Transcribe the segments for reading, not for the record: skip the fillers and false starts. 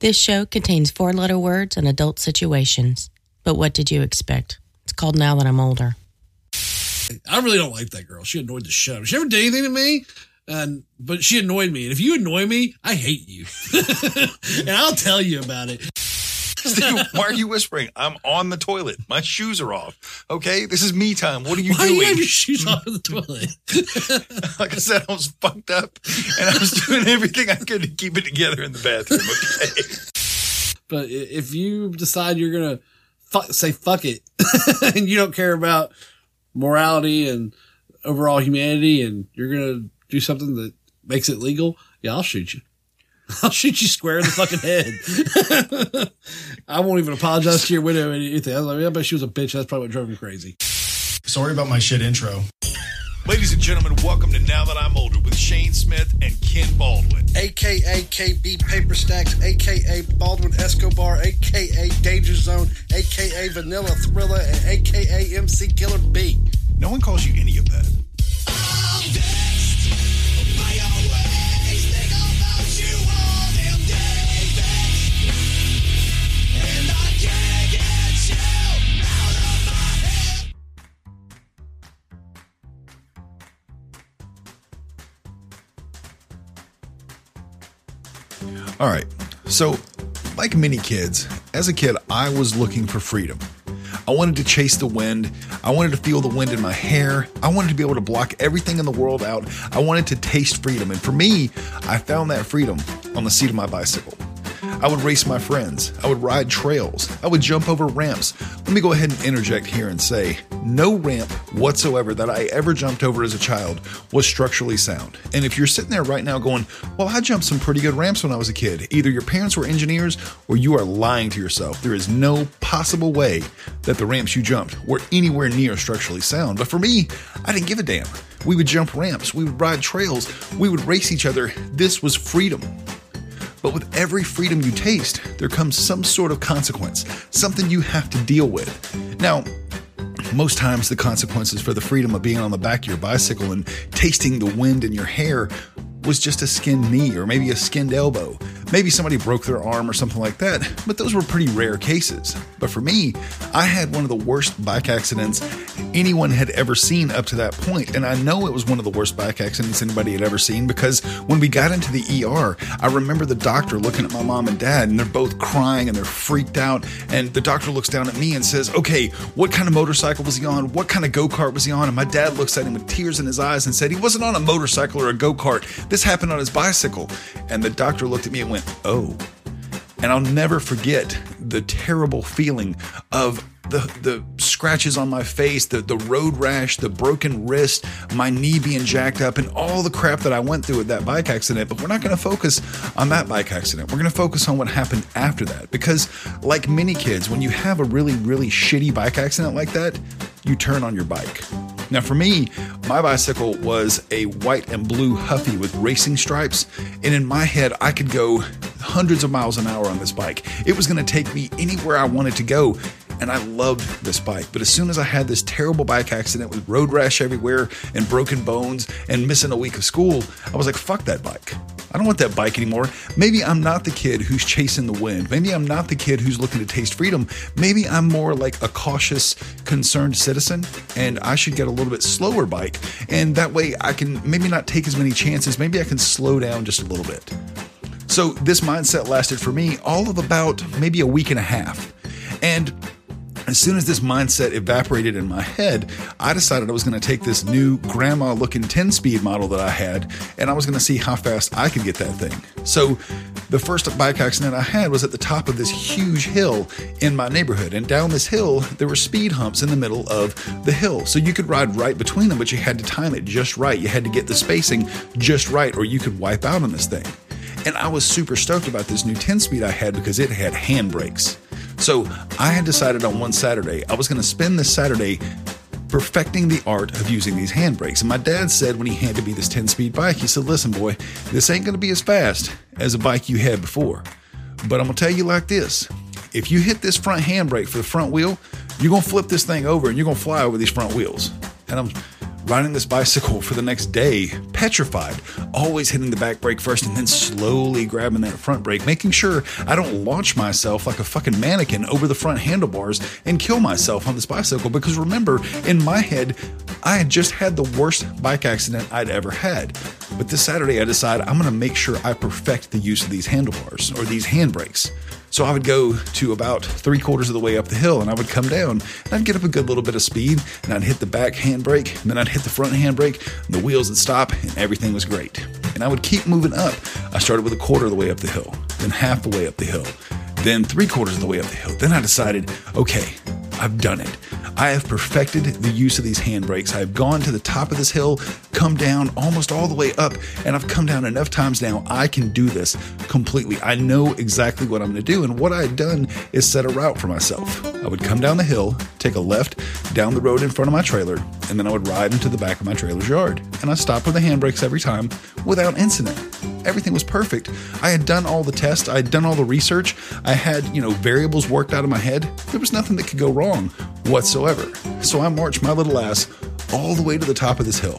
This show contains four-letter words and adult situations. But what did you expect? It's called Now That I'm Older. I really don't like that girl. She annoyed the shit out of me. She never did anything to me, but she annoyed me. And if you annoy me, I hate you. And I'll tell you about it. Steven, why are you whispering? I'm on the toilet. My shoes are off. Okay? This is me time. What are you doing? Why do you have your shoes off in the toilet? Like I said, I was fucked up, and I was doing everything I could to keep it together in the bathroom, okay? But if you decide you're going to say fuck it, and you don't care about morality and overall humanity, and you're going to do something that makes it legal, yeah, I'll shoot you. I'll shoot you square in the fucking head. I won't even apologize to your widow or anything. I was like, I bet she was a bitch. That's probably what drove me crazy. Sorry about my shit intro. Ladies and gentlemen, welcome to Now That I'm Older with Shane Smith and Ken Baldwin. A.K.A. KB Paperstacks, A.K.A. Baldwin Escobar, A.K.A. Danger Zone, A.K.A. Vanilla Thriller, and A.K.A. MC Killer B. No one calls you any of that. All right, so like many kids, as a kid, I was looking for freedom. I wanted to chase the wind. I wanted to feel the wind in my hair. I wanted to be able to block everything in the world out. I wanted to taste freedom. And for me, I found that freedom on the seat of my bicycle. I would race my friends. I would ride trails. I would jump over ramps. Let me go ahead and interject here and say, no ramp whatsoever that I ever jumped over as a child was structurally sound. And if you're sitting there right now going, well, I jumped some pretty good ramps when I was a kid, either your parents were engineers or you are lying to yourself. There is no possible way that the ramps you jumped were anywhere near structurally sound. But for me, I didn't give a damn. We would jump ramps. We would ride trails. We would race each other. This was freedom. But with every freedom you taste, there comes some sort of consequence, something you have to deal with. Now, most times the consequences for the freedom of being on the back of your bicycle and tasting the wind in your hair was just a skinned knee or maybe a skinned elbow. Maybe somebody broke their arm or something like that, but those were pretty rare cases. But for me, I had one of the worst bike accidents anyone had ever seen up to that point. And I know it was one of the worst bike accidents anybody had ever seen because when we got into the ER, I remember the doctor looking at my mom and dad, and they're both crying and they're freaked out. And the doctor looks down at me and says, okay, what kind of motorcycle was he on? What kind of go-kart was he on? And my dad looks at him with tears in his eyes and said, he wasn't on a motorcycle or a go-kart. This happened on his bicycle. And the doctor looked at me and went, oh. And I'll never forget the terrible feeling of the scratches on my face, the road rash, the broken wrist, my knee being jacked up, and all the crap that I went through with that bike accident. But we're not going to focus on that bike accident. We're going to focus on what happened after that. Because like many kids, when you have a really, really shitty bike accident like that, you turn on your bike. Now for me, my bicycle was a white and blue Huffy with racing stripes. And in my head, I could go hundreds of miles an hour on this bike. It was going to take me anywhere I wanted to go. And I loved this bike. But as soon as I had this terrible bike accident with road rash everywhere and broken bones and missing a week of school, I was like, fuck that bike. I don't want that bike anymore. Maybe I'm not the kid who's chasing the wind. Maybe I'm not the kid who's looking to taste freedom. Maybe I'm more like a cautious, concerned citizen, and I should get a little bit slower bike. And that way I can maybe not take as many chances. Maybe I can slow down just a little bit. So this mindset lasted for me all of about maybe a week and a half. And as soon as this mindset evaporated in my head, I decided I was going to take this new grandma-looking 10-speed model that I had, and I was going to see how fast I could get that thing. So the first bike accident I had was at the top of this huge hill in my neighborhood. And down this hill, there were speed humps in the middle of the hill. So you could ride right between them, but you had to time it just right. You had to get the spacing just right, or you could wipe out on this thing. And I was super stoked about this new 10-speed I had because it had handbrakes. So I had decided on one Saturday, I was going to spend this Saturday perfecting the art of using these handbrakes. And my dad said when he handed me this 10-speed bike, he said, listen, boy, this ain't going to be as fast as a bike you had before. But I'm going to tell you like this. If you hit this front handbrake for the front wheel, you're going to flip this thing over and you're going to fly over these front wheels. And I'm riding this bicycle for the next day, petrified, always hitting the back brake first and then slowly grabbing that front brake, making sure I don't launch myself like a fucking mannequin over the front handlebars and kill myself on this bicycle. Because remember, in my head, I had just had the worst bike accident I'd ever had. But this Saturday, I decide I'm going to make sure I perfect the use of these handlebars or these handbrakes. So I would go to about 3/4 of the way up the hill and I would come down and I'd get up a good little bit of speed and I'd hit the back handbrake and then I'd hit the front handbrake and the wheels would stop and everything was great. And I would keep moving up. I started with 1/4 of the way up the hill, then half the way up the hill, then 3/4 of the way up the hill. Then I decided, okay, I've done it. I have perfected the use of these handbrakes. I've gone to the top of this hill, come down almost all the way up, and I've come down enough times now I can do this completely. I know exactly what I'm going to do, and what I had done is set a route for myself. I would come down the hill, take a left, down the road in front of my trailer, and then I would ride into the back of my trailer's yard. And I stopped with the handbrakes every time without incident. Everything was perfect. I had done all the tests. I had done all the research. I had, variables worked out of my head. There was nothing that could go wrong whatsoever. So I marched my little ass all the way to the top of this hill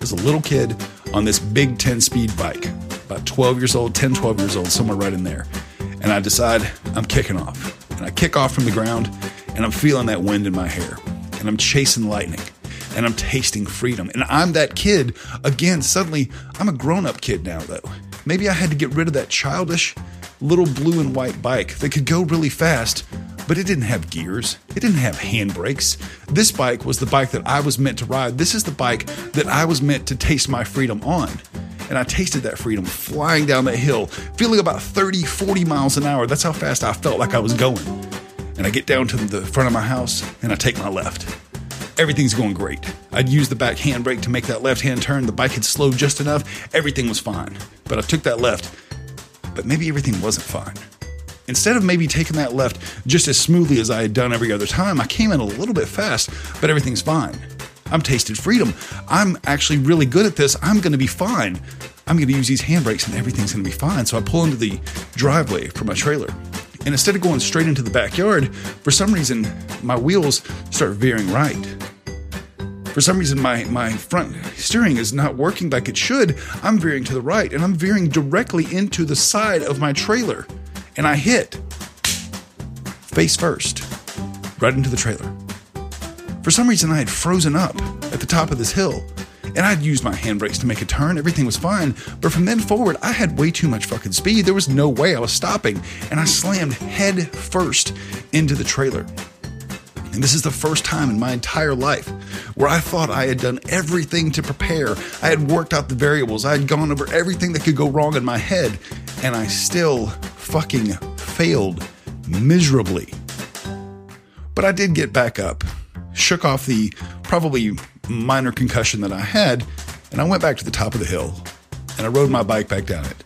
as a little kid on this big 10-speed bike, about 12 years old, somewhere right in there. And I decide I'm kicking off. And I kick off from the ground and I'm feeling that wind in my hair and I'm chasing lightning. And I'm tasting freedom. And I'm that kid. Again, suddenly, I'm a grown-up kid now, though. Maybe I had to get rid of that childish little blue and white bike that could go really fast, but it didn't have gears. It didn't have handbrakes. This bike was the bike that I was meant to ride. This is the bike that I was meant to taste my freedom on. And I tasted that freedom flying down that hill, feeling about 30-40 miles an hour. That's how fast I felt like I was going. And I get down to the front of my house, and I take my left. Everything's going great. I'd used the back handbrake to make that left-hand turn. The bike had slowed just enough. Everything was fine. But I took that left, but maybe everything wasn't fine. Instead of maybe taking that left just as smoothly as I had done every other time, I came in a little bit fast, but everything's fine. I'm tasted freedom. I'm actually really good at this. I'm going to be fine. I'm going to use these handbrakes and everything's going to be fine. So I pull into the driveway for my trailer. And instead of going straight into the backyard, for some reason, my wheels start veering right. For some reason, my front steering is not working like it should. I'm veering to the right, and I'm veering directly into the side of my trailer. And I hit face first, right into the trailer. For some reason, I had frozen up at the top of this hill. And I'd used my handbrakes to make a turn. Everything was fine. But from then forward, I had way too much fucking speed. There was no way I was stopping. And I slammed head first into the trailer. And this is the first time in my entire life where I thought I had done everything to prepare. I had worked out the variables. I had gone over everything that could go wrong in my head. And I still fucking failed miserably. But I did get back up. Shook off the probably minor concussion that I had, and I went back to the top of the hill, and I rode my bike back down it.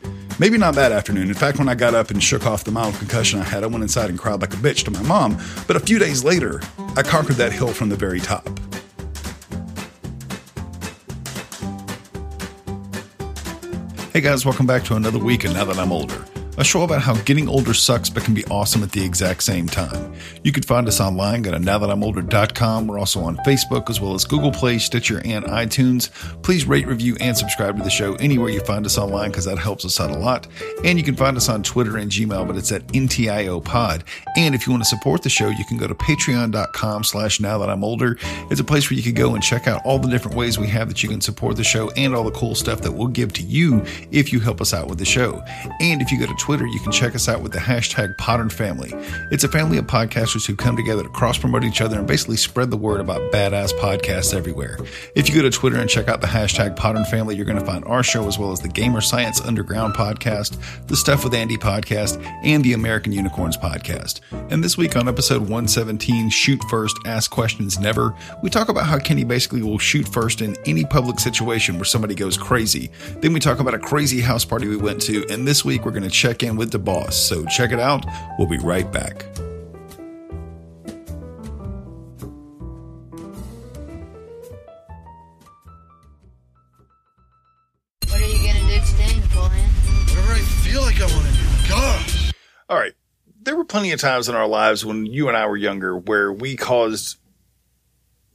Maybe not that afternoon. In fact, when I got up and shook off the mild concussion I had, I went inside and cried like a bitch to my mom. But a few days later, I conquered that hill from the very top. Hey guys, welcome back to another week of Now That I'm Older. A show about how getting older sucks but can be awesome at the exact same time. You can find us online. Go to nowthatimolder.com. We're also on Facebook as well as Google Play, Stitcher, and iTunes. Please rate, review, and subscribe to the show anywhere you find us online because that helps us out a lot. And you can find us on Twitter and Gmail, but it's at NTIOPod. And if you want to support the show, you can go to patreon.com/nowthatimolder. It's a place where you can go and check out all the different ways we have that you can support the show and all the cool stuff that we'll give to you if you help us out with the show. And if you go to Twitter, you can check us out with the hashtag PodernFamily. It's a family of podcasters who come together to cross-promote each other and basically spread the word about badass podcasts everywhere. If you go to Twitter and check out the hashtag PodernFamily, you're going to find our show as well as the Gamer Science Underground podcast, the Stuff with Andy podcast, and the American Unicorns podcast. And this week on episode 117, Shoot First, Ask Questions Never, we talk about how Kenny basically will shoot first in any public situation where somebody goes crazy. Then we talk about a crazy house party we went to, and this week we're going to check in with the boss. So check it out. We'll be right back. What are you going to do today, Napoleon? Whatever I feel like I want to do. Gosh. All right. There were plenty of times in our lives when you and I were younger where we caused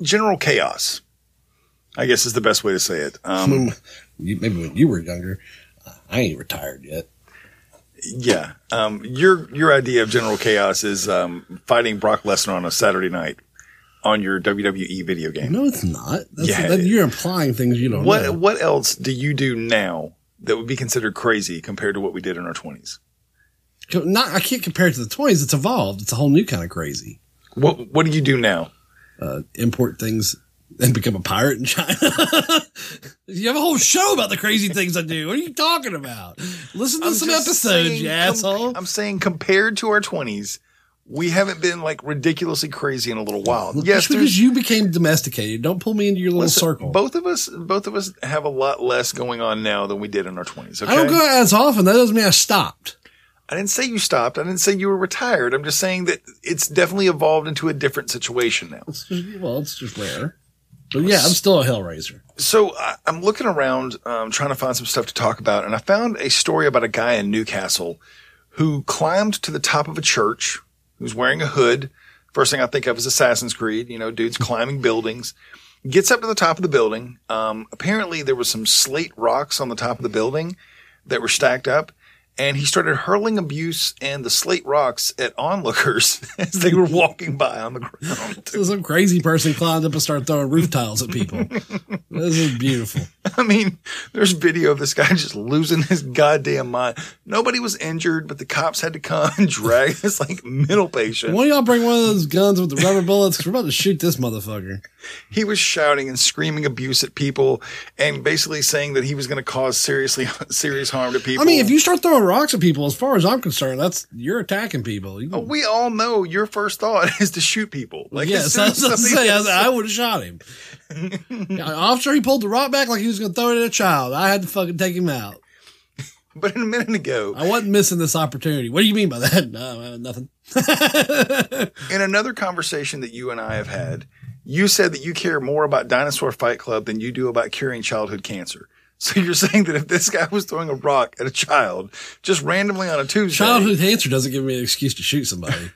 general chaos. I guess is the best way to say it. Maybe when you were younger, I ain't retired yet. Yeah. Your idea of general chaos is fighting Brock Lesnar on a Saturday night on your WWE video game. No, it's not. You're implying things you don't know. What else do you do now that would be considered crazy compared to what we did in our 20s? I can't compare it to the 20s. It's evolved. It's a whole new kind of crazy. What do you do now? Import things and become a pirate in China. You have a whole show about the crazy things I do. What are you talking about? Listen to some episodes, you asshole. I'm saying compared to our 20s, we haven't been like ridiculously crazy in a little while. Well, yes, because you became domesticated. Don't pull me into your little circle. Both of us have a lot less going on now than we did in our 20s. Okay? I don't go out as often. That doesn't mean I stopped. I didn't say you stopped. I didn't say you were retired. I'm just saying that it's definitely evolved into a different situation now. Well, it's just rare. But yeah, I'm still a hellraiser. So I'm looking around, trying to find some stuff to talk about. And I found a story about a guy in Newcastle who climbed to the top of a church, who's wearing a hood. First thing I think of is Assassin's Creed. You know, dudes climbing buildings. Gets up to the top of the building. Apparently there was some slate rocks on the top of the building that were stacked up. And he started hurling abuse and the slate rocks at onlookers as they were walking by on the ground. So some crazy person climbed up and started throwing roof tiles at people. This is beautiful. I mean, there's video of this guy just losing his goddamn mind. Nobody was injured, but the cops had to come and drag this mental patient. Why don't y'all bring one of those guns with the rubber bullets? Because we're about to shoot this motherfucker. He was shouting and screaming abuse at people and basically saying that he was going to cause serious harm to people. I mean, if you start throwing rocks at people, as far as I'm concerned, you're attacking people. We all know your first thought is to shoot people. Yes, that's what I'm saying. I would have shot him. After he pulled the rock back like he was going to throw it at a child, I had to fucking take him out. But in a minute ago, I wasn't missing this opportunity. What do you mean by that? No, nothing. In another conversation that you and I have had, you said that you care more about Dinosaur Fight Club than you do about curing childhood cancer. So you're saying that if this guy was throwing a rock at a child just randomly on a Tuesday... Childhood cancer doesn't give me an excuse to shoot somebody.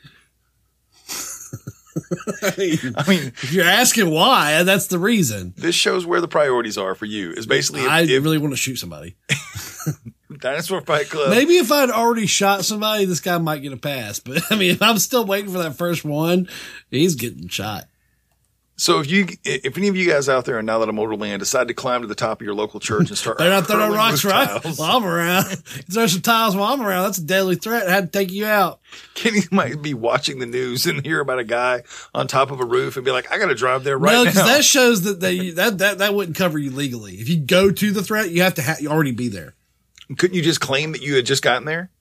I mean, if you're asking why, that's the reason. This shows where the priorities are for you. Is basically if really want to shoot somebody. Dinosaur Fight Club. Maybe if I'd already shot somebody, this guy might get a pass. But I mean, if I'm still waiting for that first one, he's getting shot. So if any of you guys out there in Now That I'm Older land decide to climb to the top of your local church and start, they're not throwing rocks, right? Tiles. While I'm around, there's some tiles while I'm around. That's a deadly threat. I had to take you out. Kenny might be watching the news and hear about a guy on top of a roof and be like, "I got to drive there right now." No, because that shows that that wouldn't cover you legally. If you go to the threat, you have to you already be there. Couldn't you just claim that you had just gotten there?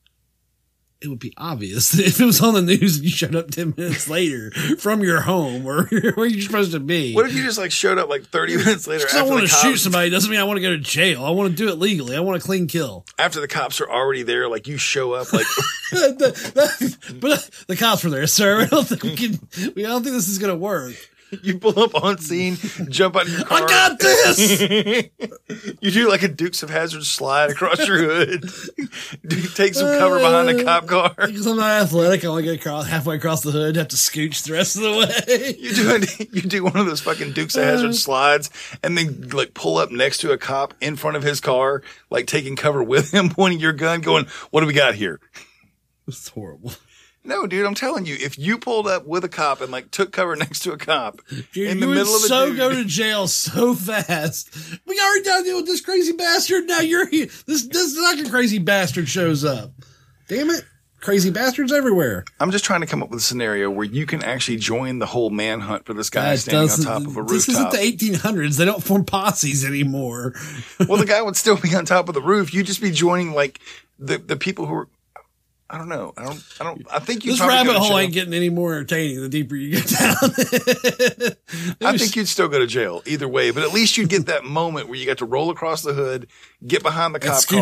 It would be obvious if it was on the news and you showed up 10 minutes later from your home or where you're supposed to be. What if you just showed up 30 minutes later? Just because I want to shoot somebody doesn't mean I want to go to jail. I want to do it legally. I want a clean kill. After the cops are already there, you show up but the cops were there, sir. I don't think this is going to work. You pull up on scene, jump out of your car. I got this! You do a Dukes of Hazzard slide across your hood. You take some cover behind a cop car. Because I'm not athletic, I only get halfway across the hood, have to scooch the rest of the way. You do one of those fucking Dukes of Hazzard slides and then pull up next to a cop in front of his car, taking cover with him, pointing your gun, going, "What do we got here?" It's horrible. No, dude, I'm telling you, if you pulled up with a cop and took cover next to a cop, dude, in the middle of a dude, go to jail so fast. We already got to deal with this crazy bastard. Now you're here. This is like a crazy bastard shows up. Damn it. Crazy bastards everywhere. I'm just trying to come up with a scenario where you can actually join the whole manhunt for this guy standing on top of a rooftop. This isn't the 1800s. They don't form posses anymore. Well, the guy would still be on top of the roof. You'd just be joining the people who are. I don't know. I think you. This rabbit hole ain't getting any more entertaining the deeper you get down. I think you'd still go to jail either way, but at least you'd get that moment where you got to roll across the hood, get behind the cop car,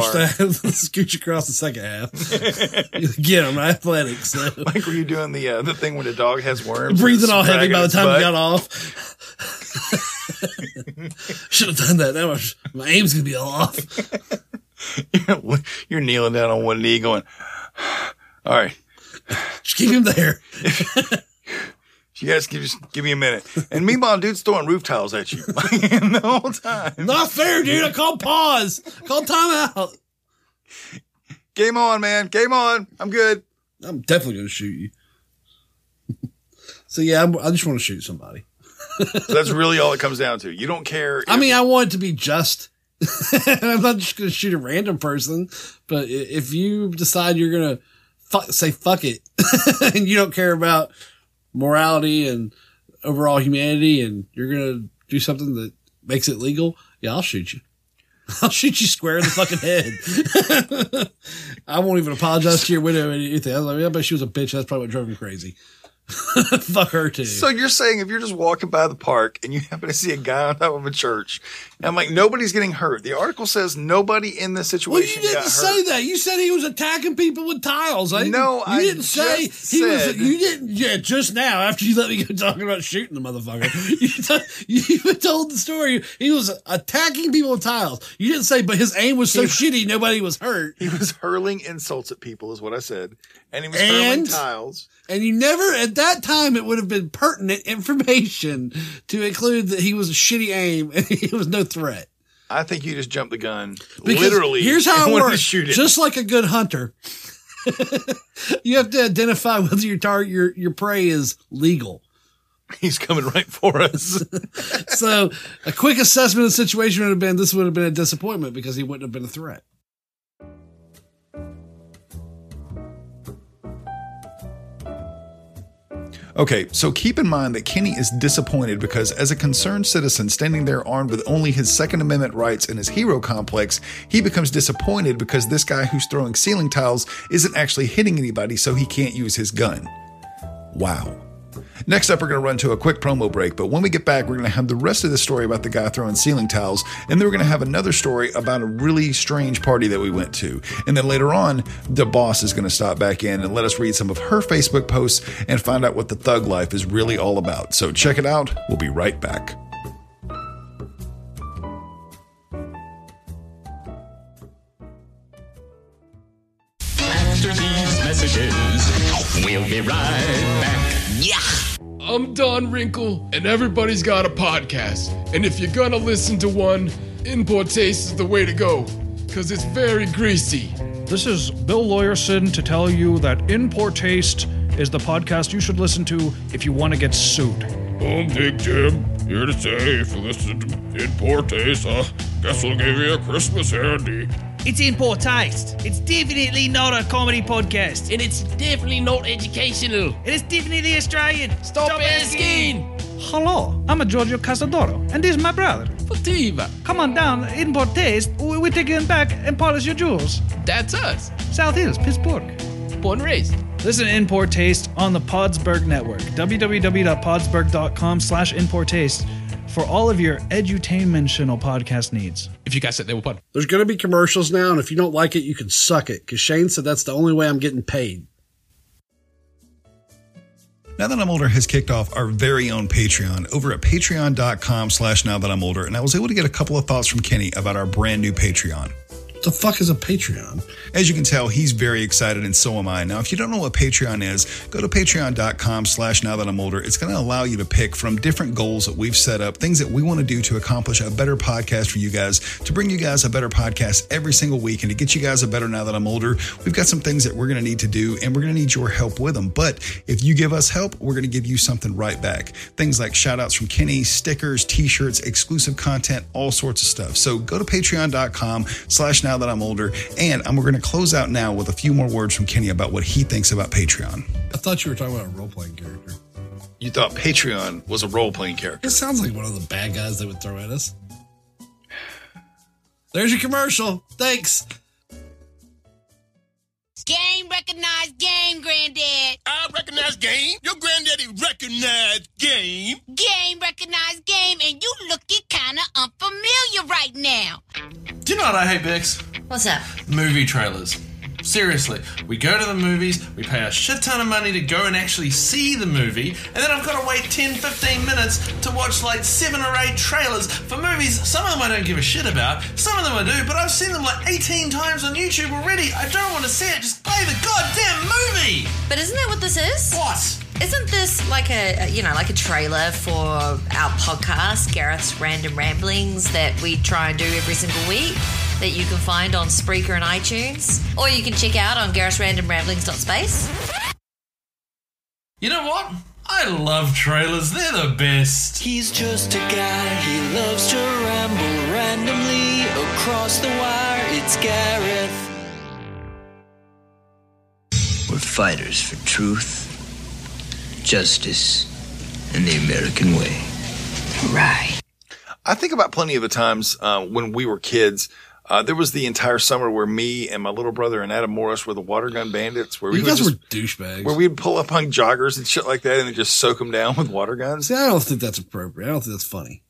scooch across the second half. Get him athletic. So. Were you doing the thing when a dog has worms? Breathing all heavy by the time he got off. Should have done that. My aim's gonna be all off. You're kneeling down on one knee, going. All right. Just keep him there. Just give me a minute. And meanwhile, dude's throwing roof tiles at you the whole time. Not fair, dude. I called pause. Called timeout. Game on, man. Game on. I'm good. I'm definitely going to shoot you. So, yeah, I just want to shoot somebody. So that's really all it comes down to. You don't care. I mean, I want it to be just. I'm not just going to shoot a random person. But if you decide you're going to say fuck it and you don't care about morality and overall humanity and you're going to do something that makes it legal, yeah, I'll shoot you. I'll shoot you square in the fucking head. I won't even apologize to your widow or anything. I was like, I bet she was a bitch. That's probably what drove me crazy. Fuck her too. So you're saying if you're just walking by the park and you happen to see a guy on top of a church, and I'm like, nobody's getting hurt. The article says nobody in this situation got hurt. Well, you didn't say that. You said he was attacking people with tiles. You didn't say he was, just now after you let me go talking about shooting the motherfucker. You told the story. He was attacking people with tiles. You didn't say, but his aim was so shitty nobody was hurt. He was hurling insults at people is what I said. And he was hurling tiles. And you never, at that time, it would have been pertinent information to include that he was a shitty aim and he was no threat. I think you just jumped the gun. Because literally, here's how it works. Just like a good hunter, you have to identify whether your target, your prey is legal. He's coming right for us. So a quick assessment of the situation would have been a disappointment because he wouldn't have been a threat. Okay, so keep in mind that Kenny is disappointed because as a concerned citizen standing there armed with only his Second Amendment rights and his hero complex, he becomes disappointed because this guy who's throwing ceiling tiles isn't actually hitting anybody, so he can't use his gun. Wow. Next up, we're going to run to a quick promo break, but when we get back, we're going to have the rest of the story about the guy throwing ceiling tiles, and then we're going to have another story about a really strange party that we went to. And then later on, the boss is going to stop back in and let us read some of her Facebook posts and find out what the thug life is really all about. So check it out. We'll be right back. After these messages, we'll be right back. Yeah. I'm Don Wrinkle, and everybody's got a podcast. And if you're gonna listen to one, In Poor Taste is the way to go, because it's very greasy. This is Bill Lawyerson to tell you that In Poor Taste is the podcast you should listen to if you want to get sued. I'm Big Jim, here to say if you listen to In Poor Taste, I guess we'll give you a Christmas handy. It's In Poor Taste. It's definitely not a comedy podcast. And it's definitely not educational. It is definitely Australian. Stop asking! Hello, I'm a Giorgio Casadoro, and this is my brother. Fotiva. Come on down, In Poor Taste. We take you in back and polish your jewels. That's us. South Hills, Pittsburgh. Born and raised. Listen to In Poor Taste on the Podsberg Network. www.podsberg.com/InPoorTaste. For all of your edutainmentional podcast needs. If you guys sit there, we'll put. There's going to be commercials now, and if you don't like it, you can suck it, because Shane said that's the only way I'm getting paid. Now That I'm Older has kicked off our very own Patreon over at patreon.com/nowthatimolder, and I was able to get a couple of thoughts from Kenny about our brand new Patreon. What the fuck is a Patreon? As you can tell, he's very excited, and so am I. Now, if you don't know what Patreon is, go to patreon.com/nowthatimolder. It's going to allow you to pick from different goals that we've set up, things that we want to do to accomplish a better podcast for you guys, to bring you guys a better podcast every single week, and to get you guys a better Now That I'm Older. We've got some things that we're going to need to do, and we're going to need your help with them. But if you give us help, we're going to give you something right back. Things like shout-outs from Kenny, stickers, t-shirts, exclusive content, all sorts of stuff. So go to patreon.com/nowthatimolder, and we're going to close out now with a few more words from Kenny about what he thinks about Patreon. I thought you were talking about a role-playing character. You thought Patreon was a role-playing character. It sounds like one of the bad guys they would throw at us. There's your commercial. Thanks. Game recognized game, Granddad. I recognize game. Your granddaddy recognized game. Game recognized game, and you looking kind of unfamiliar right now. Do you know what I hate, Bex? What's up? Movie trailers. Seriously, we go to the movies, we pay a shit ton of money to go and actually see the movie, and then I've got to wait 10-15 minutes to watch like 7 or 8 trailers for movies. Some of them I don't give a shit about, some of them I do, but I've seen them like 18 times on YouTube already. I don't want to see it, just play the goddamn movie! But isn't that what this is? What? Isn't this like a trailer for our podcast, Gareth's Random Ramblings, that we try and do every single week, that you can find on Spreaker and iTunes, or you can check out on garethsrandomramblings.space. You know what? I love trailers. They're the best. He's just a guy. He loves to ramble randomly across the wire. It's Gareth. We're fighters for truth, justice, and the American way. Right. I think about plenty of the times when we were kids. There was the entire summer where me and my little brother and Adam Morris were the water gun bandits. Where you guys were douchebags. Where we'd pull up on joggers and shit like that and just soak them down with water guns. See, I don't think that's appropriate. I don't think that's funny.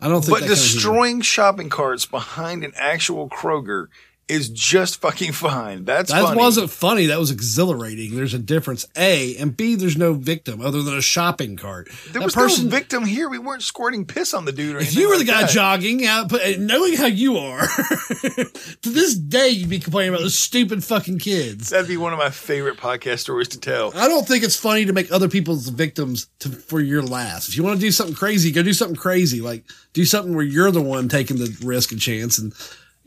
I don't think. But destroying shopping carts behind an actual Kroger is just fucking fine. That wasn't funny. That was exhilarating. There's a difference, A, and B, there's no victim other than a shopping cart. There was no victim here. We weren't squirting piss on the dude or anything. If you were the guy jogging out, but knowing how you are, to this day you'd be complaining about those stupid fucking kids. That'd be one of my favorite podcast stories to tell. I don't think it's funny to make other people's victims for your laughs. If you want to do something crazy, go do something crazy. Like, do something where you're the one taking the risk and chance, and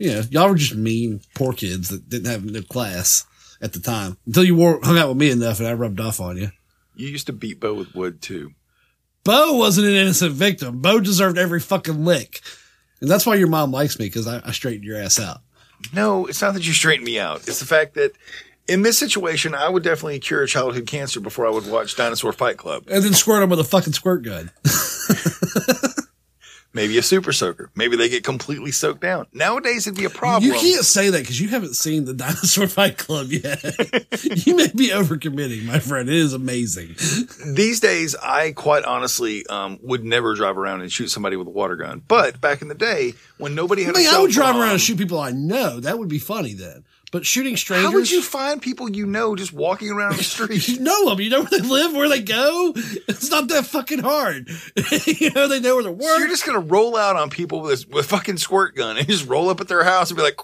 y'all were just mean, poor kids that didn't have no class at the time. Until you hung out with me enough and I rubbed off on you. You used to beat Bo with wood, too. Bo wasn't an innocent victim. Bo deserved every fucking lick. And that's why your mom likes me, because I straightened your ass out. No, it's not that you straightened me out. It's the fact that in this situation, I would definitely cure childhood cancer before I would watch Dinosaur Fight Club. And then squirt them with a fucking squirt gun. Maybe a super soaker. Maybe they get completely soaked down. Nowadays, it'd be a problem. You can't say that because you haven't seen the Dinosaur Fight Club yet. You may be overcommitting, my friend. It is amazing. These days, I quite honestly would never drive around and shoot somebody with a water gun. But back in the day, when nobody had a cell phone. I would drive around and shoot people I know. That would be funny then. But shooting strangers. How would you find people you know just walking around the street? You know them. You know where they live, where they go. It's not that fucking hard. They know where they work. So you're just going to roll out on people with a fucking squirt gun and just roll up at their house and be like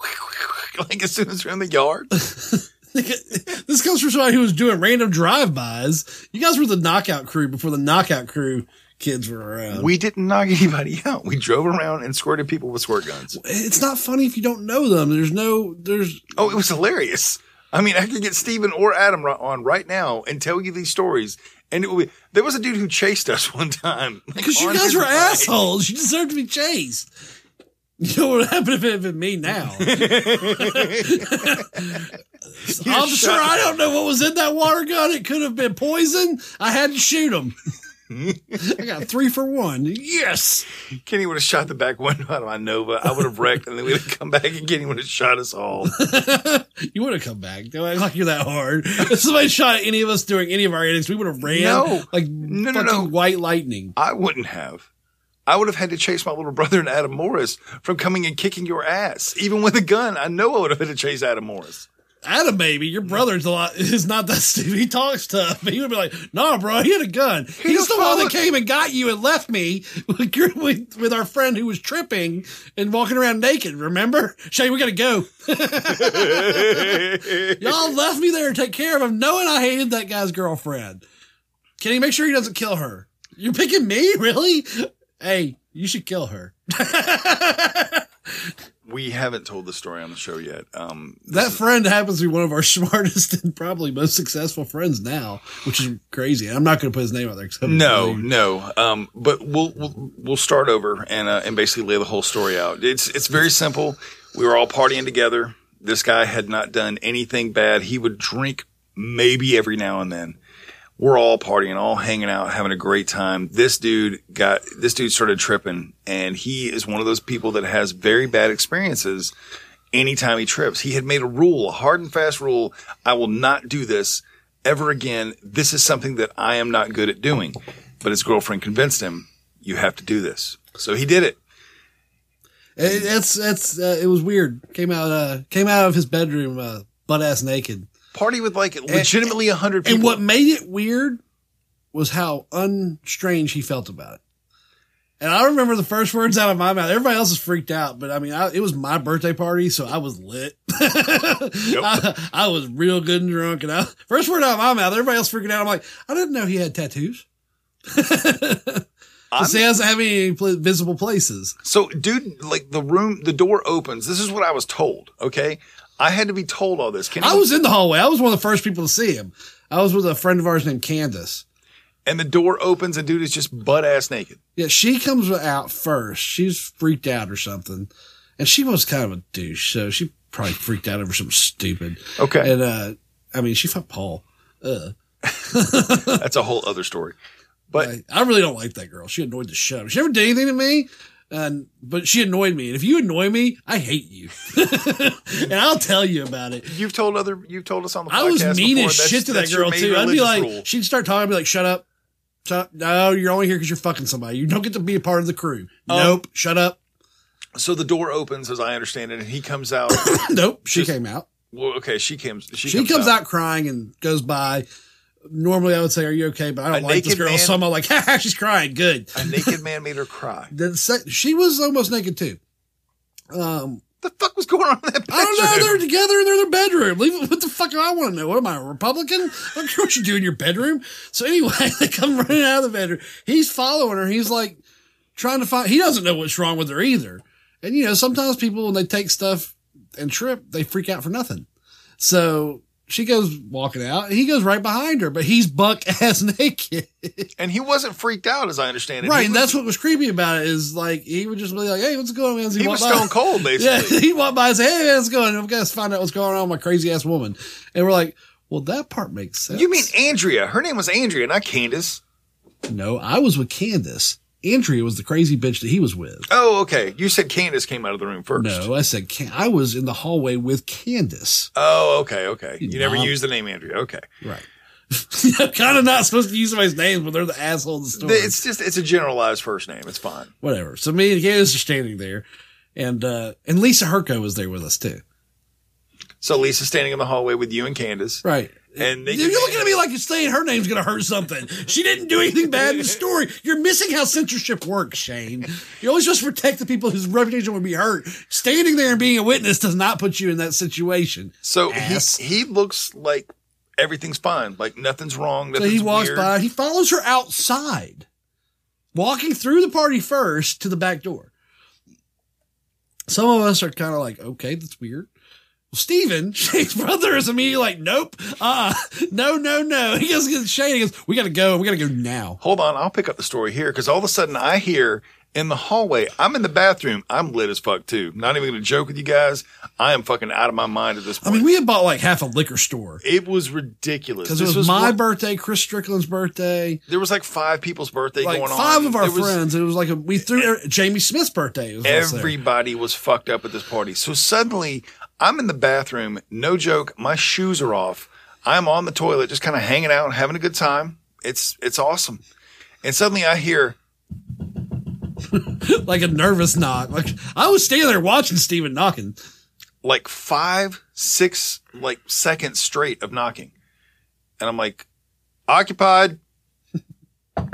as soon as they're in the yard? This comes from somebody who was doing random drive-bys. You guys were the knockout crew before the knockout crew kids were around. We didn't knock anybody out. We drove around and squirted people with squirt guns. It's not funny if you don't know them. Oh, it was hilarious. I mean, I could get Steven or Adam on right now and tell you these stories. And there was a dude who chased us one time. Because you guys were assholes. You deserved to be chased. You know what would happen if it had been me now? I'm sure I don't know what was in that water gun. It could have been poison. I had to shoot him. I got 3 for 1. Yes. Kenny would have shot the back window out of my Nova. I would have wrecked, and then we'd have come back, and Kenny would have shot us all. You would have come back. Don't act like you're that hard. If somebody shot any of us during any of our innings, we would have ran like white lightning. I wouldn't have. I would have had to chase my little brother and Adam Morris from coming and kicking your ass. Even with a gun, I know I would have had to chase Adam Morris. Adam, baby, your brother's is not that stupid. He talks tough. He would be like, nah, bro, he had a gun. He's the one that came and got you and left me with our friend who was tripping and walking around naked. Remember? Shane, we got to go. Y'all left me there to take care of him, knowing I hated that guy's girlfriend. Kenny, make sure he doesn't kill her. You're picking me? Really? Hey, you should kill her. We haven't told the story on the show yet. That friend happens to be one of our smartest and probably most successful friends now, which is crazy. I'm not going to put his name out there. No. But we'll start over and basically lay the whole story out. It's very simple. We were all partying together. This guy had not done anything bad. He would drink maybe every now and then. We're all partying, all hanging out, having a great time. This dude started tripping, and he is one of those people that has very bad experiences anytime he trips. He had made a rule, a hard and fast rule. I will not do this ever again. This is something that I am not good at doing. But his girlfriend convinced him, you have to do this. So he did it. It was weird. Came out of his bedroom, butt ass naked. Party with like legitimately 100 people. And what made it weird was how unstrange he felt about it. And I remember the first words out of my mouth. Everybody else is freaked out, but I mean, it was my birthday party, so I was lit. Yep. I was real good and drunk. And first word out of my mouth, everybody else freaking out. I'm like, I didn't know he had tattoos. He doesn't have any visible places. So, dude, like the door opens. This is what I was told. Okay, I had to be told all this. I was in the hallway. I was one of the first people to see him. I was with a friend of ours named Candace. And the door opens and dude is just butt-ass naked. Yeah, she comes out first. She's freaked out or something. And she was kind of a douche, so she probably freaked out over something stupid. Okay. And, I mean, she fucked Paul. That's a whole other story. But I really don't like that girl. She annoyed the shit out of me. She never did anything to me, but she annoyed me. And if you annoy me, I hate you. And I'll tell you about it. You've told us on the podcast. I was mean as shit to that girl, too. I'd be like, she'd start talking, I'd be like, shut up. Shut up. No, you're only here because you're fucking somebody. You don't get to be a part of the crew. Nope. Shut up. So the door opens, as I understand it, and he comes out. Nope. She came out. Well, okay. She comes out crying and goes by. Normally I would say, are you okay? But I don't like this girl. So I'm like, ha, she's crying. Good. A naked man made her cry. She was almost naked too. The fuck was going on in that bedroom? I don't know. They're together and they're in their bedroom. What the fuck do I want to know? What am I, a Republican? I don't care what you do in your bedroom. So anyway, they come running out of the bedroom. He's following her. He's like trying to find, he doesn't know what's wrong with her either. And you know, sometimes people, when they take stuff and trip, they freak out for nothing. So she goes walking out, and he goes right behind her, but he's buck-ass naked. And he wasn't freaked out, as I understand it. Right, and that's what was creepy about it, is like, he would just be like, hey, what's going on? He was stone cold, basically. Yeah, he walked by and said, hey, what's going on? I've got to find out what's going on with my crazy-ass woman. And we're like, well, that part makes sense. You mean Andrea. Her name was Andrea, not Candace. No, I was with Candace. Andrea was the crazy bitch that he was with. Oh, okay. You said Candace came out of the room first. No, I said I was in the hallway with Candace. Oh, okay, okay. You never used the name Andrea. Okay. Right. I'm kind of not supposed to use somebody's name, but they're the asshole in the story. It's a generalized first name. It's fine. Whatever. So me and Candace are standing there, and Lisa Herko was there with us too. So Lisa's standing in the hallway with you and Candace. Right. And you're looking at me like you're saying her name's going to hurt something. She didn't do anything bad in the story. You're missing how censorship works, Shane. You always just protect the people whose reputation would be hurt. Standing there and being a witness does not put you in that situation. So he looks like everything's fine, like nothing's wrong. Nothing's so he walks weird. By. He follows her outside, walking through the party first to the back door. Some of us are kind of like, okay, that's weird. Steven, Shane's brother, is immediately like, nope, no. He goes to Shane, he goes, we got to go now. Hold on, I'll pick up the story here, because all of a sudden I hear in the hallway, I'm in the bathroom, I'm lit as fuck too. Not even going to joke with you guys, I am fucking out of my mind at this point. I mean, we had bought like half a liquor store. It was ridiculous. Because it was my birthday, Chris Strickland's birthday. There was like 5 people's birthday like going on. 5 of our friends. It was like, we threw Jamie Smith's birthday. Everybody was fucked up at this party. So suddenly, I'm in the bathroom, no joke, my shoes are off. I'm on the toilet, just kind of hanging out and having a good time. It's awesome. And suddenly I hear like a nervous knock. Like I was standing there watching Steven knocking. Like 5, 6 like seconds straight of knocking. And I'm like, occupied. A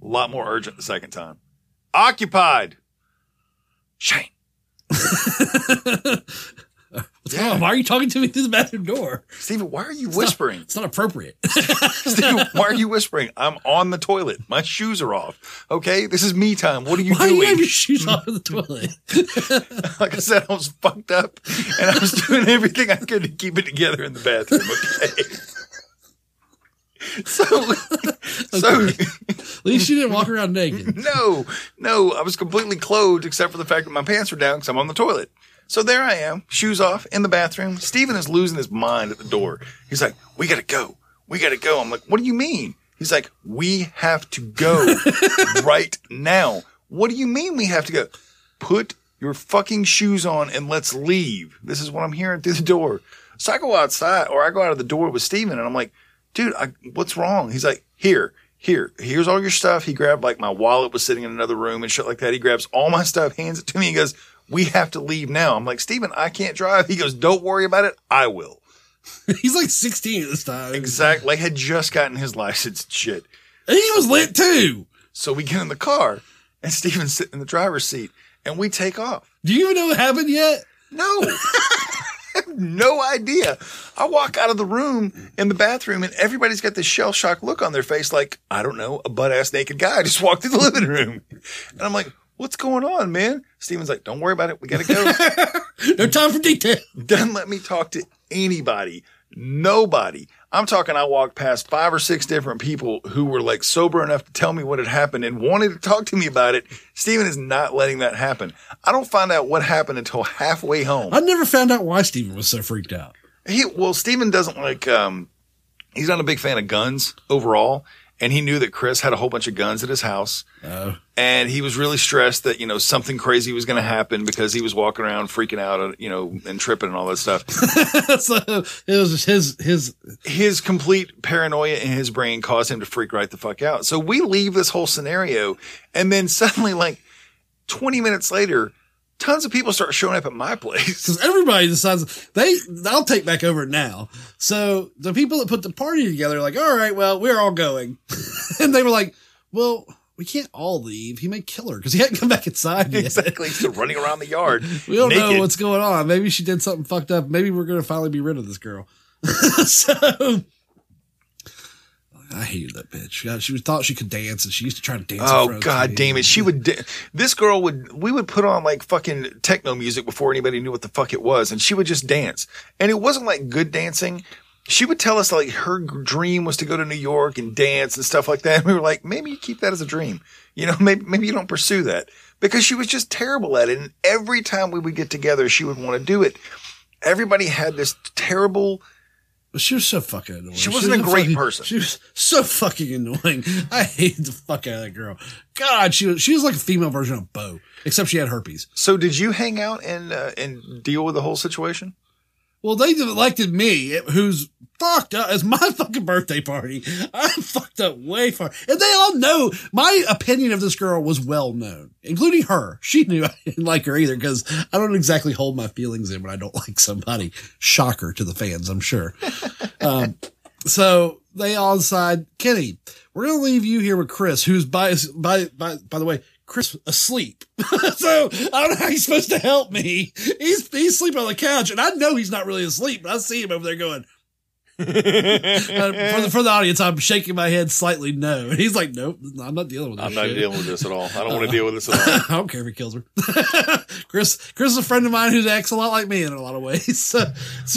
lot more urgent the second time. Occupied. Shane. Why are you talking to me through the bathroom door? Steven, why are you whispering? It's not appropriate. Steven, why are you whispering? I'm on the toilet. My shoes are off. Okay? This is me time. What are you doing? Why do you have your shoes off in the toilet? Like I said, I was fucked up, and I was doing everything I could to keep it together in the bathroom. Okay? So at least you didn't walk around naked. No, I was completely clothed except for the fact that my pants were down because I'm on the toilet. So there I am, shoes off, in the bathroom. Steven is losing his mind at the door. He's like, we got to go. I'm like, what do you mean? He's like, we have to go right now. What do you mean we have to go? Put your fucking shoes on and let's leave. This is what I'm hearing through the door. So I go outside, or I go out of the door with Steven, and I'm like, dude, what's wrong? He's like, here's all your stuff. He grabbed like my wallet was sitting in another room and shit like that. He grabs all my stuff, hands it to me. He goes, we have to leave now. I'm like, Steven, I can't drive. He goes, don't worry about it. I will. He's like 16 at this time. Exactly. Like had just gotten his license and shit. And he was lit too. So we get in the car and Steven's sitting in the driver's seat and we take off. Do you even know what happened yet? No. I have no idea. I walk out of the room in the bathroom and everybody's got this shell shock look on their face. Like, I don't know, a butt ass naked guy just walked through the living room. And I'm like, what's going on, man? Steven's like, don't worry about it. We got to go. No time for detail. Don't let me talk to anybody. Nobody. I'm talking, I walked past 5 or 6 different people who were like sober enough to tell me what had happened and wanted to talk to me about it. Steven is not letting that happen. I don't find out what happened until halfway home. I never found out why Steven was so freaked out. Well, Steven doesn't like, he's not a big fan of guns overall. And he knew that Chris had a whole bunch of guns at his house. Oh. And he was really stressed that, you know, something crazy was going to happen because he was walking around freaking out, you know, and tripping and all that stuff. So it was his complete paranoia in his brain caused him to freak right the fuck out. So we leave this whole scenario. And then suddenly, like 20 minutes later, tons of people start showing up at my place. Cause everybody decides I'll take back over now. So the people that put the party together are like, all right, well, we're all going. And they were like, well, we can't all leave. He may kill her. Cause he hadn't come back inside yet. Exactly. He's still running around the yard. We don't know what's going on. Maybe she did something fucked up. Maybe we're going to finally be rid of this girl. So I hated that bitch. She thought she could dance, and she used to try to dance. Oh, God damn it. She would. This girl would. We would put on like fucking techno music before anybody knew what the fuck it was, and she would just dance. And it wasn't like good dancing. She would tell us like her dream was to go to New York and dance and stuff like that. And we were like, maybe you keep that as a dream. You know, maybe you don't pursue that, because she was just terrible at it. And every time we would get together, she would want to do it. Everybody had this terrible. She was so fucking annoying. She wasn't a great person. She was so fucking annoying. I hated the fuck out of that girl. God, she was like a female version of Bo, except she had herpes. So did you hang out and deal with the whole situation? Well, they elected me, who's fucked up. It's my fucking birthday party. I'm fucked up way far. And they all know my opinion of this girl was well known, including her. She knew I didn't like her either, because I don't exactly hold my feelings in when I don't like somebody. Shocker to the fans, I'm sure. So they all decide, Kenny, we're going to leave you here with Chris, who's by the way, Chris asleep. So I don't know how he's supposed to help me. He's sleeping on the couch, and I know he's not really asleep, but I see him over there going. For the audience, I'm shaking my head slightly no. And he's like, nope, I'm not dealing with this. I'm not dealing with this at all. I don't want to deal with this at all. I don't care if he kills her. Chris is a friend of mine who acts a lot like me in a lot of ways. So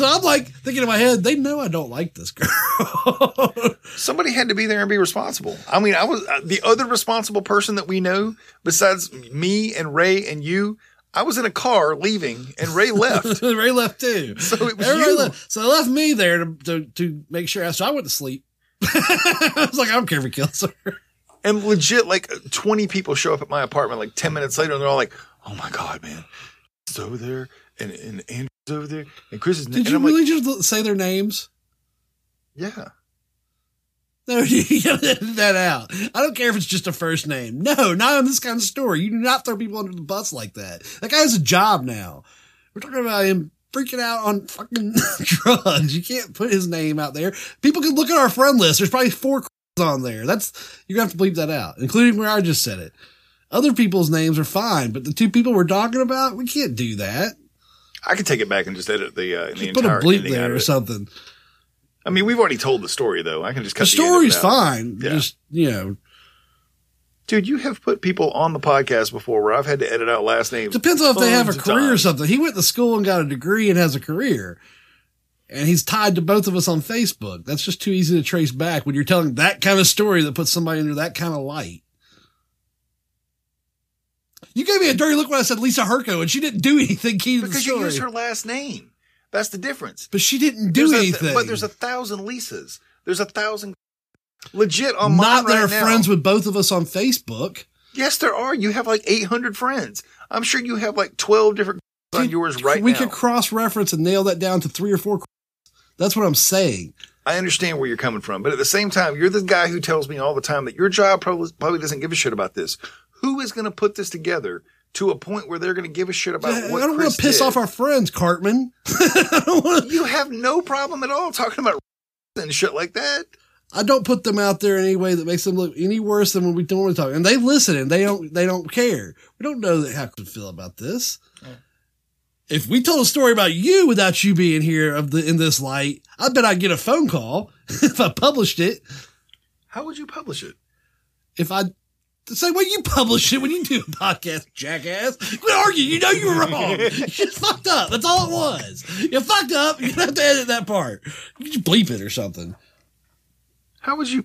I'm like thinking in my head, they know I don't like this girl. Somebody had to be there and be responsible. I mean, I was the other responsible person that we know besides me and Ray and you. I was in a car leaving, and Ray left. Ray left too. So it was you. So they left me there to make sure. So I went to sleep. I was like, I don't care if he kills her. And legit, like 20 people show up at my apartment like 10 minutes later, and they're all like, "Oh my god, man, it's over there, and Andrew's over there, and Chris is." Did you really like, just say their names? Yeah. No, you gotta edit that out. I don't care if it's just a first name. No, not on this kind of story. You do not throw people under the bus like that. That guy has a job now. We're talking about him freaking out on fucking drugs. You can't put his name out there. People can look at our friend list. There's probably 4 on there. You're gonna have to bleep that out, including where I just said it. Other people's names are fine, but the 2 people we're talking about, we can't do that. I could take it back and just edit the entire. Put a bleep there or something. I mean, we've already told the story, though. I can just cut the story's fine. Yeah. Just, you know. Dude, you have put people on the podcast before where I've had to edit out last names. Depends on if they have a career or something. He went to school and got a degree and has a career. And he's tied to both of us on Facebook. That's just too easy to trace back when you're telling that kind of story that puts somebody under that kind of light. You gave me a dirty look when I said Lisa Herko, and she didn't do anything key to the story. Because you used her last name. That's the difference. But she didn't do anything. But there's 1,000 Lisas. There's 1,000 legit on my not that are friends with both of us on Facebook. Yes, there are. You have like 800 friends. I'm sure you have like 12 different on yours right now. We could cross-reference and nail that down to 3 or 4. That's what I'm saying. I understand where you're coming from. But at the same time, you're the guy who tells me all the time that your job probably doesn't give a shit about this. Who is going to put this together to a point where they're going to give a shit about what I don't want to piss off our friends, Cartman. You have no problem at all talking about and shit like that. I don't put them out there in any way that makes them look any worse than when we don't want to talk. And they listen and they don't care. We don't know how to feel about this. Yeah. If we told a story about you without you being here in this light, I bet I'd get a phone call if I published it. How would you publish it? If I say, well, you publish it when you do a podcast, jackass. Quit arguing. You know you were wrong. You just fucked up. That's all it was. You fucked up. You're going to have to edit that part. You just bleep it or something. How would you,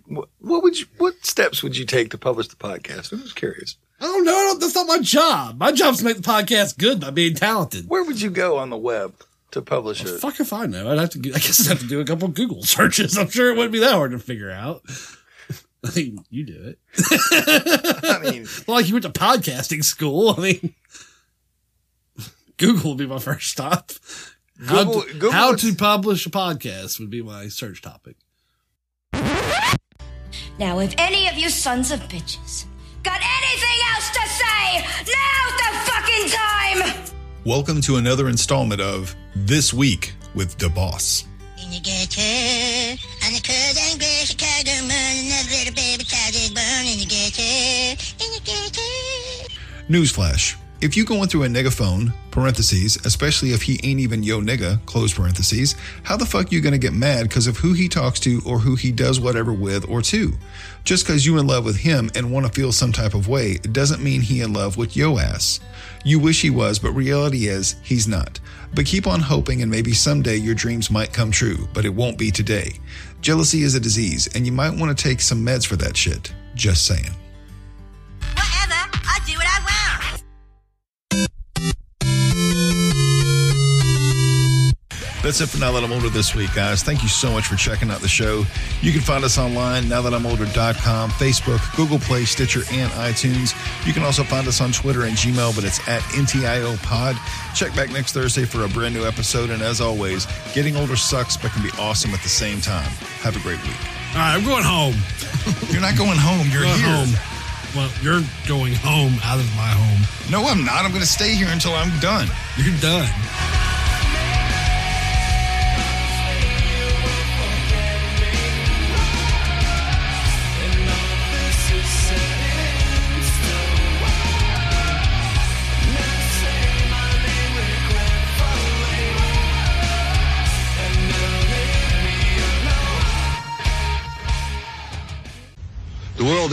what steps would you take to publish the podcast? I'm just curious. I don't know. That's not my job. My job is to make the podcast good by being talented. Where would you go on the web to publish it? Fuck if I know. I guess I'd have to do a couple of Google searches. I'm sure it wouldn't be that hard to figure out. I mean, you do it. I mean, like you went to podcasting school. I mean, Google would be my first stop. How to publish a podcast would be my search topic. Now, if any of you sons of bitches got anything else to say, now's the fucking time! Welcome to another installment of This Week with Da Boss. In the ghetto, on the cold and gray Chicago morning, another little baby child is born in the ghetto, in the ghetto. Newsflash. If you going through a nigga phone, parentheses, especially if he ain't even yo nigga, close parentheses, how the fuck you gonna get mad because of who he talks to or who he does whatever with or to? Just because you in love with him and want to feel some type of way doesn't mean he in love with yo ass. You wish he was, but reality is he's not. But keep on hoping and maybe someday your dreams might come true, but it won't be today. Jealousy is a disease and you might want to take some meds for that shit. Just saying. Whatever, I do what I want. That's it for Now That I'm Older this week, guys. Thank you so much for checking out the show. You can find us online, nowthatimolder.com, Facebook, Google Play, Stitcher, and iTunes. You can also find us on Twitter and Gmail, but it's at NTIOPod. Check back next Thursday for a brand new episode. And as always, getting older sucks, but can be awesome at the same time. Have a great week. All right, I'm going home. You're not going home. You're going here. Home. Well, you're going home out of my home. No, I'm not. I'm going to stay here until I'm done. You're done. The world